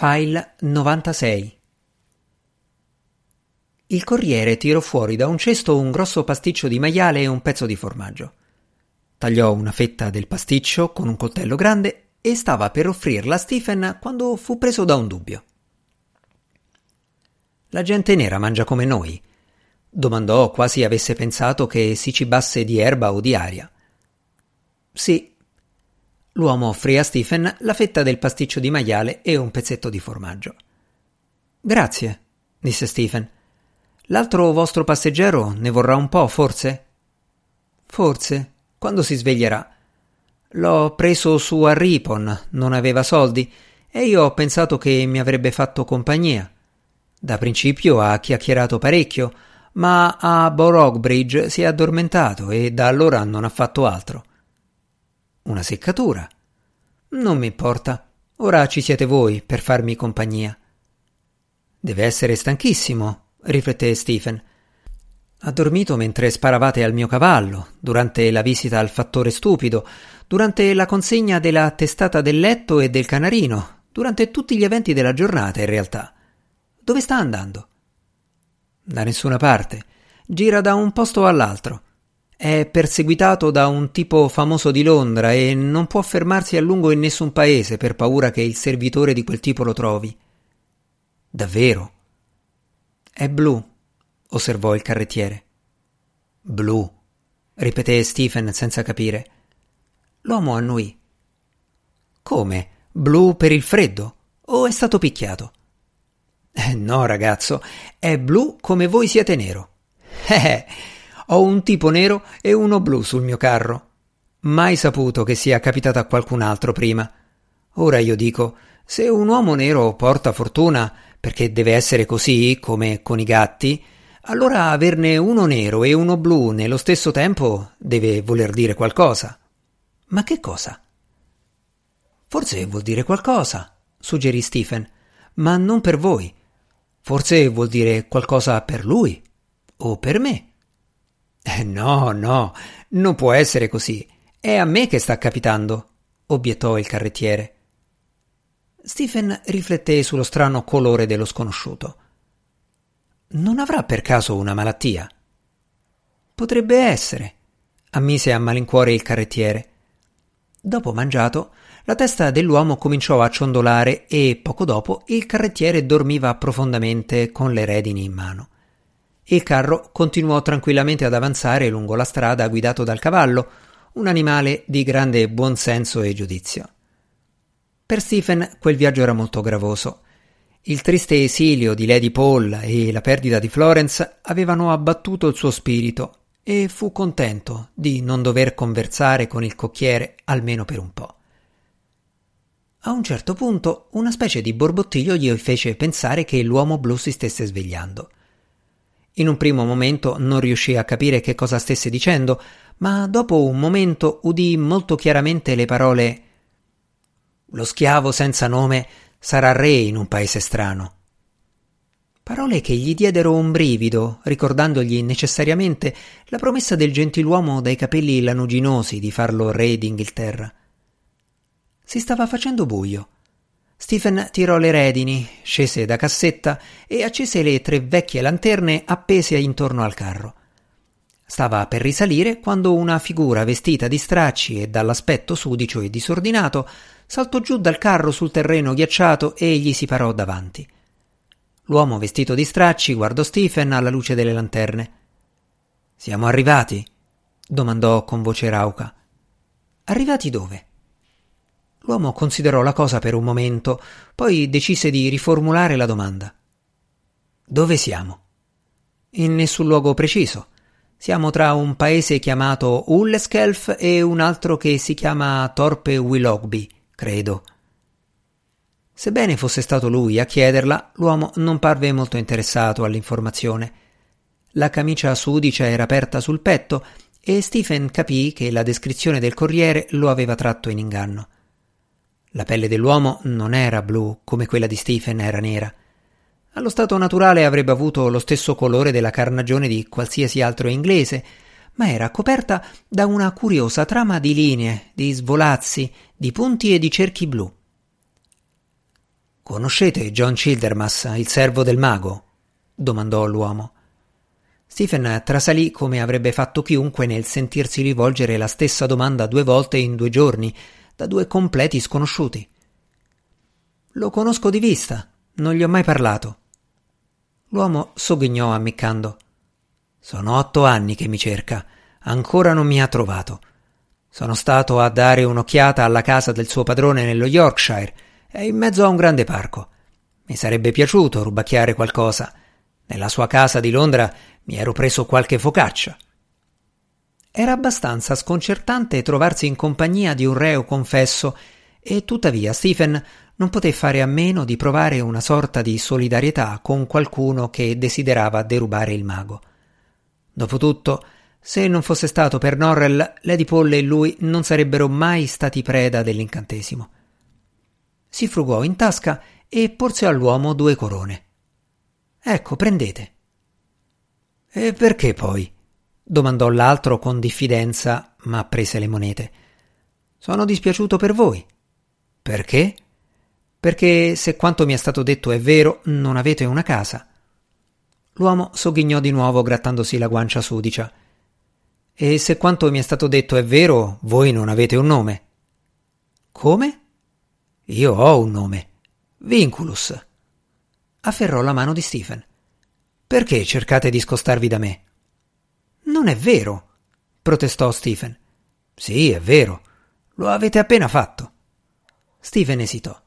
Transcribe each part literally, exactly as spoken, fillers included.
File novantasei. Il corriere tirò fuori da un cesto un grosso pasticcio di maiale e un pezzo di formaggio. Tagliò una fetta del pasticcio con un coltello grande e stava per offrirla a Stephen quando fu preso da un dubbio. «La gente nera mangia come noi?» domandò, quasi avesse pensato che si cibasse di erba o di aria. «Sì». L'uomo offrì a Stephen la fetta del pasticcio di maiale e un pezzetto di formaggio. «Grazie», disse Stephen. «L'altro vostro passeggero ne vorrà un po', forse?» «Forse, quando si sveglierà. L'ho preso su a Ripon, non aveva soldi, e io ho pensato che mi avrebbe fatto compagnia. Da principio ha chiacchierato parecchio, ma a Borough-Bridge si è addormentato e da allora non ha fatto altro». «Una seccatura?» «Non mi importa. Ora ci siete voi per farmi compagnia». «Deve essere stanchissimo», rifletté Stephen. «Ha dormito mentre sparavate al mio cavallo, durante la visita al fattore stupido, durante la consegna della testata del letto e del canarino, durante tutti gli eventi della giornata, in realtà. Dove sta andando?» «Da nessuna parte. Gira da un posto all'altro. È perseguitato da un tipo famoso di Londra e non può fermarsi a lungo in nessun paese per paura che il servitore di quel tipo lo trovi». «Davvero?» «È blu», osservò il carrettiere. «Blu», ripeté Stephen senza capire. L'uomo annuì. «Come? Blu per il freddo? O è stato picchiato?» Eh, «No, ragazzo, è blu come voi siete nero. Eh Ho un tipo nero e uno blu sul mio carro. Mai saputo che sia capitato a qualcun altro prima. Ora io dico, se un uomo nero porta fortuna, perché deve essere così, come con i gatti, allora averne uno nero e uno blu nello stesso tempo deve voler dire qualcosa». «Ma che cosa?» «Forse vuol dire qualcosa», suggerì Stephen, «ma non per voi. Forse vuol dire qualcosa per lui o per me». Eh, no, no, non può essere così. È a me che sta capitando», obiettò il carrettiere. Stephen rifletté sullo strano colore dello sconosciuto. «Non avrà per caso una malattia?» «Potrebbe essere», ammise a malincuore il carrettiere. Dopo mangiato, la testa dell'uomo cominciò a ciondolare e, poco dopo, il carrettiere dormiva profondamente con le redini in mano. Il carro continuò tranquillamente ad avanzare lungo la strada guidato dal cavallo, un animale di grande buonsenso e giudizio. Per Stephen quel viaggio era molto gravoso. Il triste esilio di Lady Pole e la perdita di Florence avevano abbattuto il suo spirito e fu contento di non dover conversare con il cocchiere almeno per un po'. A un certo punto una specie di borbottiglio gli fece pensare che l'uomo blu si stesse svegliando. In un primo momento non riuscì a capire che cosa stesse dicendo, ma dopo un momento udì molto chiaramente le parole «Lo schiavo senza nome sarà re in un paese strano». Parole che gli diedero un brivido, ricordandogli necessariamente la promessa del gentiluomo dai capelli lanuginosi di farlo re d'Inghilterra. Si stava facendo buio. Stephen tirò le redini, scese da cassetta e accese le tre vecchie lanterne appese intorno al carro. Stava per risalire quando una figura vestita di stracci e dall'aspetto sudicio e disordinato saltò giù dal carro sul terreno ghiacciato e gli si parò davanti. L'uomo vestito di stracci guardò Stephen alla luce delle lanterne. «Siamo arrivati?» domandò con voce rauca. «Arrivati dove?» L'uomo considerò la cosa per un momento, poi decise di riformulare la domanda. «Dove siamo?» «In nessun luogo preciso. Siamo tra un paese chiamato Ulleskelf e un altro che si chiama Torpe Willoughby, credo». Sebbene fosse stato lui a chiederla, l'uomo non parve molto interessato all'informazione. La camicia sudicia era aperta sul petto e Stephen capì che la descrizione del corriere lo aveva tratto in inganno. La pelle dell'uomo non era blu come quella di Stephen era nera. Allo stato naturale avrebbe avuto lo stesso colore della carnagione di qualsiasi altro inglese, ma era coperta da una curiosa trama di linee, di svolazzi, di punti e di cerchi blu. «Conoscete John Childermas, il servo del mago?» domandò l'uomo. Stephen trasalì come avrebbe fatto chiunque nel sentirsi rivolgere la stessa domanda due volte in due giorni, da due completi sconosciuti. «Lo conosco di vista, non gli ho mai parlato». L'uomo sogghignò ammiccando. «Sono otto anni che mi cerca, ancora non mi ha trovato. Sono stato a dare un'occhiata alla casa del suo padrone nello Yorkshire, è in mezzo a un grande parco. Mi sarebbe piaciuto rubacchiare qualcosa. Nella sua casa di Londra mi ero preso qualche focaccia». Era abbastanza sconcertante trovarsi in compagnia di un reo confesso, e tuttavia Stephen non poté fare a meno di provare una sorta di solidarietà con qualcuno che desiderava derubare il mago. Dopotutto, se non fosse stato per Norrell, Lady Pole e lui non sarebbero mai stati preda dell'incantesimo. Si frugò in tasca e porse all'uomo due corone. «Ecco, prendete». «E perché poi?» domandò l'altro con diffidenza, ma prese le monete. «Sono dispiaciuto per voi». «Perché?» «Perché, se quanto mi è stato detto è vero, non avete una casa». L'uomo sogghignò di nuovo, grattandosi la guancia sudicia. «E se quanto mi è stato detto è vero, voi non avete un nome». «Come?» «Io ho un nome. Vinculus». Afferrò la mano di Stephen. «Perché cercate di scostarvi da me?» «Non è vero», protestò Stephen. «Sì, è vero. Lo avete appena fatto». Stephen esitò.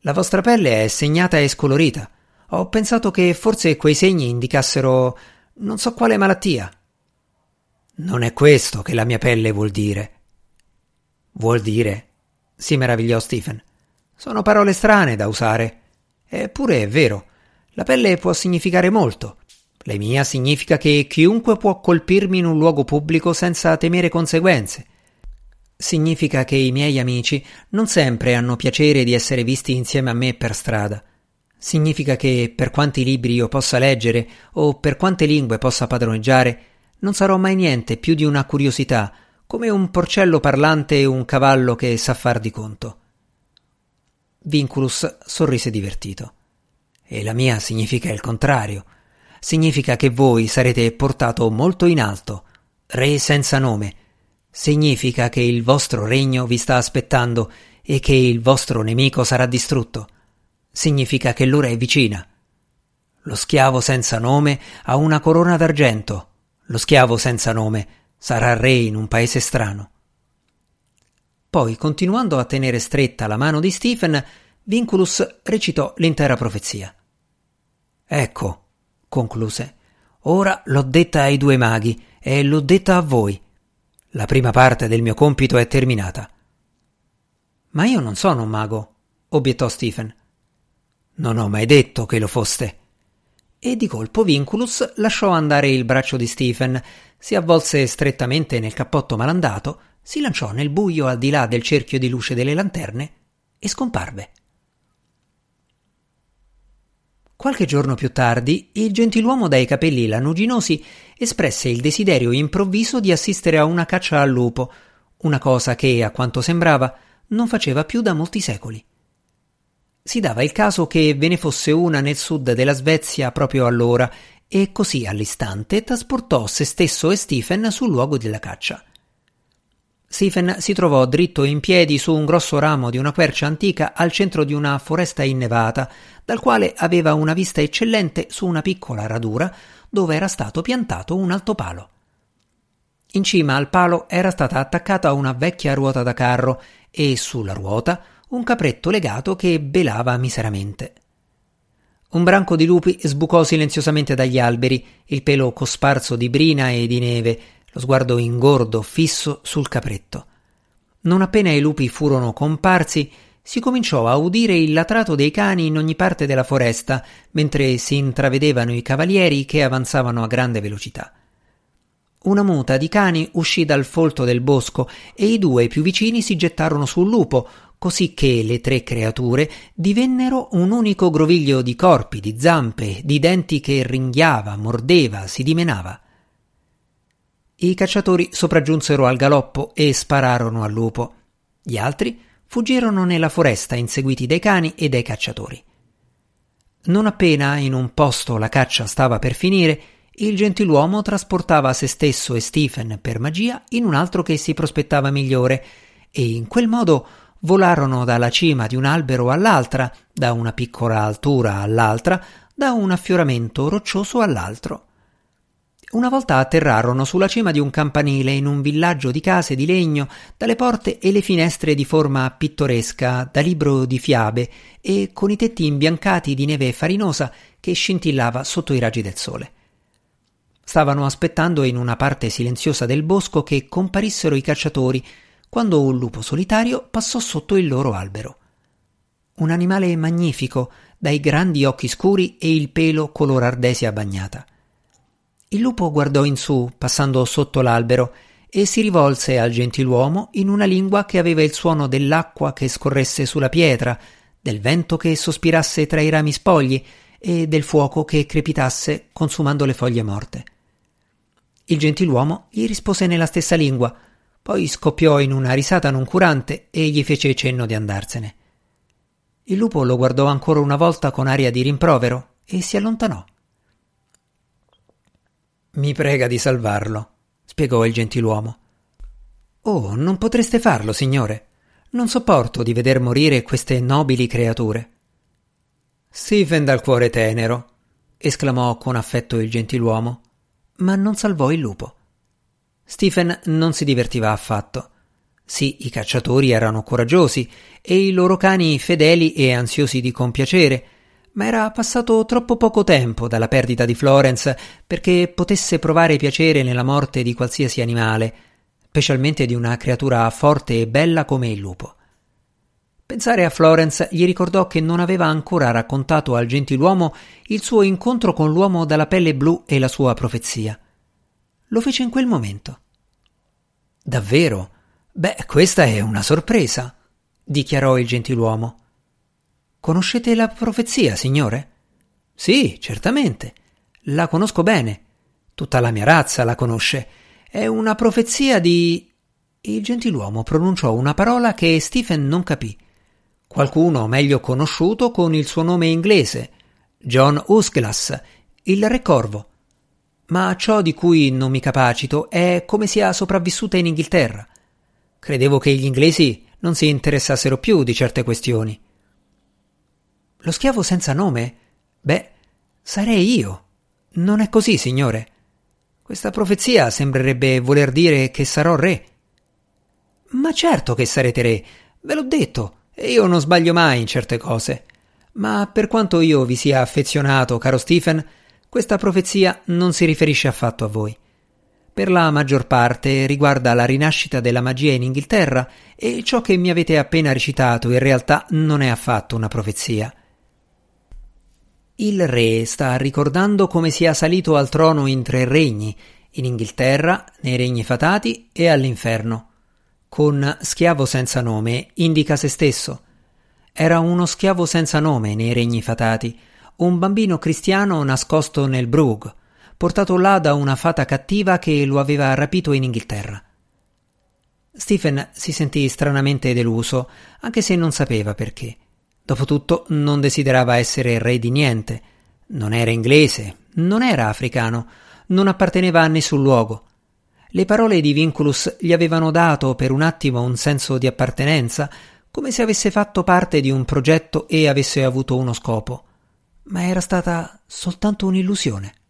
«La vostra pelle è segnata e scolorita. Ho pensato che forse quei segni indicassero non so quale malattia». «Non è questo che la mia pelle vuol dire». «Vuol dire?» si meravigliò Stephen. «Sono parole strane da usare. Eppure è vero. La pelle può significare molto. La mia significa che chiunque può colpirmi in un luogo pubblico senza temere conseguenze. Significa che i miei amici non sempre hanno piacere di essere visti insieme a me per strada. Significa che per quanti libri io possa leggere o per quante lingue possa padroneggiare, non sarò mai niente più di una curiosità, come un porcello parlante e un cavallo che sa far di conto». Vinculus sorrise divertito. «E la mia significa il contrario. Significa che voi sarete portato molto in alto, re senza nome. Significa che il vostro regno vi sta aspettando e che il vostro nemico sarà distrutto. Significa che l'ora è vicina. Lo schiavo senza nome ha una corona d'argento. Lo schiavo senza nome sarà re in un paese strano». Poi, continuando a tenere stretta la mano di Stephen, Vinculus recitò l'intera profezia. «Ecco», concluse, «ora l'ho detta ai due maghi e l'ho detta a voi. La prima parte del mio compito è terminata». «Ma io non sono un mago», obiettò Stephen. «Non ho mai detto che lo foste». E di colpo Vinculus lasciò andare il braccio di Stephen, si avvolse strettamente nel cappotto malandato, si lanciò nel buio al di là del cerchio di luce delle lanterne e scomparve. Qualche giorno più tardi, il gentiluomo dai capelli lanuginosi espresse il desiderio improvviso di assistere a una caccia al lupo, una cosa che, a quanto sembrava, non faceva più da molti secoli. Si dava il caso che ve ne fosse una nel sud della Svezia proprio allora, e così all'istante trasportò se stesso e Stephen sul luogo della caccia. Stephen si trovò dritto in piedi su un grosso ramo di una quercia antica al centro di una foresta innevata, dal quale aveva una vista eccellente su una piccola radura dove era stato piantato un alto palo. In cima al palo era stata attaccata una vecchia ruota da carro e sulla ruota un capretto legato che belava miseramente. Un branco di lupi sbucò silenziosamente dagli alberi, il pelo cosparso di brina e di neve, lo sguardo ingordo fisso sul capretto. Non appena i lupi furono comparsi, si cominciò a udire il latrato dei cani in ogni parte della foresta, mentre si intravedevano i cavalieri che avanzavano a grande velocità. Una muta di cani uscì dal folto del bosco e i due più vicini si gettarono sul lupo, così che le tre creature divennero un unico groviglio di corpi, di zampe, di denti che ringhiava, mordeva, si dimenava. I cacciatori sopraggiunsero al galoppo e spararono al lupo. Gli altri fuggirono nella foresta inseguiti dai cani e dai cacciatori. Non appena in un posto la caccia stava per finire, il gentiluomo trasportava se stesso e Stephen per magia in un altro che si prospettava migliore, e in quel modo volarono dalla cima di un albero all'altra, da una piccola altura all'altra, da un affioramento roccioso all'altro. Una volta atterrarono sulla cima di un campanile in un villaggio di case di legno, dalle porte e le finestre di forma pittoresca, da libro di fiabe, e con i tetti imbiancati di neve farinosa che scintillava sotto i raggi del sole. Stavano aspettando in una parte silenziosa del bosco che comparissero i cacciatori, quando un lupo solitario passò sotto il loro albero. Un animale magnifico, dai grandi occhi scuri e il pelo color ardesia bagnata. Il lupo guardò in su, passando sotto l'albero, e si rivolse al gentiluomo in una lingua che aveva il suono dell'acqua che scorresse sulla pietra, del vento che sospirasse tra i rami spogli e del fuoco che crepitasse consumando le foglie morte. Il gentiluomo gli rispose nella stessa lingua, poi scoppiò in una risata noncurante e gli fece cenno di andarsene. Il lupo lo guardò ancora una volta con aria di rimprovero e si allontanò. «Mi prega di salvarlo», spiegò il gentiluomo. «Oh, non potreste farlo, signore. Non sopporto di veder morire queste nobili creature». «Stephen dal cuore tenero», esclamò con affetto il gentiluomo, ma non salvò il lupo. Stephen non si divertiva affatto. Sì, i cacciatori erano coraggiosi e i loro cani fedeli e ansiosi di compiacere, ma era passato troppo poco tempo dalla perdita di Florence perché potesse provare piacere nella morte di qualsiasi animale, specialmente di una creatura forte e bella come il lupo. Pensare a Florence gli ricordò che non aveva ancora raccontato al gentiluomo il suo incontro con l'uomo dalla pelle blu e la sua profezia. Lo fece in quel momento. «Davvero? Beh, questa è una sorpresa», dichiarò il gentiluomo. «Conoscete la profezia, signore?» «Sì, certamente. La conosco bene. Tutta la mia razza la conosce. È una profezia di...» Il gentiluomo pronunciò una parola che Stephen non capì. Qualcuno meglio conosciuto con il suo nome inglese, John Husglas, il Re Corvo. Ma ciò di cui non mi capacito è come sia sopravvissuta in Inghilterra. Credevo che gli inglesi non si interessassero più di certe questioni. Lo schiavo senza nome? Beh, sarei io. Non è così, signore. Questa profezia sembrerebbe voler dire che sarò re. Ma certo che sarete re, ve l'ho detto, e io non sbaglio mai in certe cose. Ma per quanto io vi sia affezionato, caro Stephen, questa profezia non si riferisce affatto a voi. Per la maggior parte riguarda la rinascita della magia in Inghilterra, e ciò che mi avete appena recitato in realtà non è affatto una profezia. Il re sta ricordando come sia salito al trono in tre regni, in Inghilterra, nei regni fatati e all'inferno. Con schiavo senza nome indica se stesso. Era uno schiavo senza nome nei regni fatati, un bambino cristiano nascosto nel Brug, portato là da una fata cattiva che lo aveva rapito in Inghilterra. Stephen si sentì stranamente deluso, anche se non sapeva perché. Dopotutto non desiderava essere re di niente. Non era inglese, non era africano, non apparteneva a nessun luogo. Le parole di Vinculus gli avevano dato per un attimo un senso di appartenenza, come se avesse fatto parte di un progetto e avesse avuto uno scopo. Ma era stata soltanto un'illusione.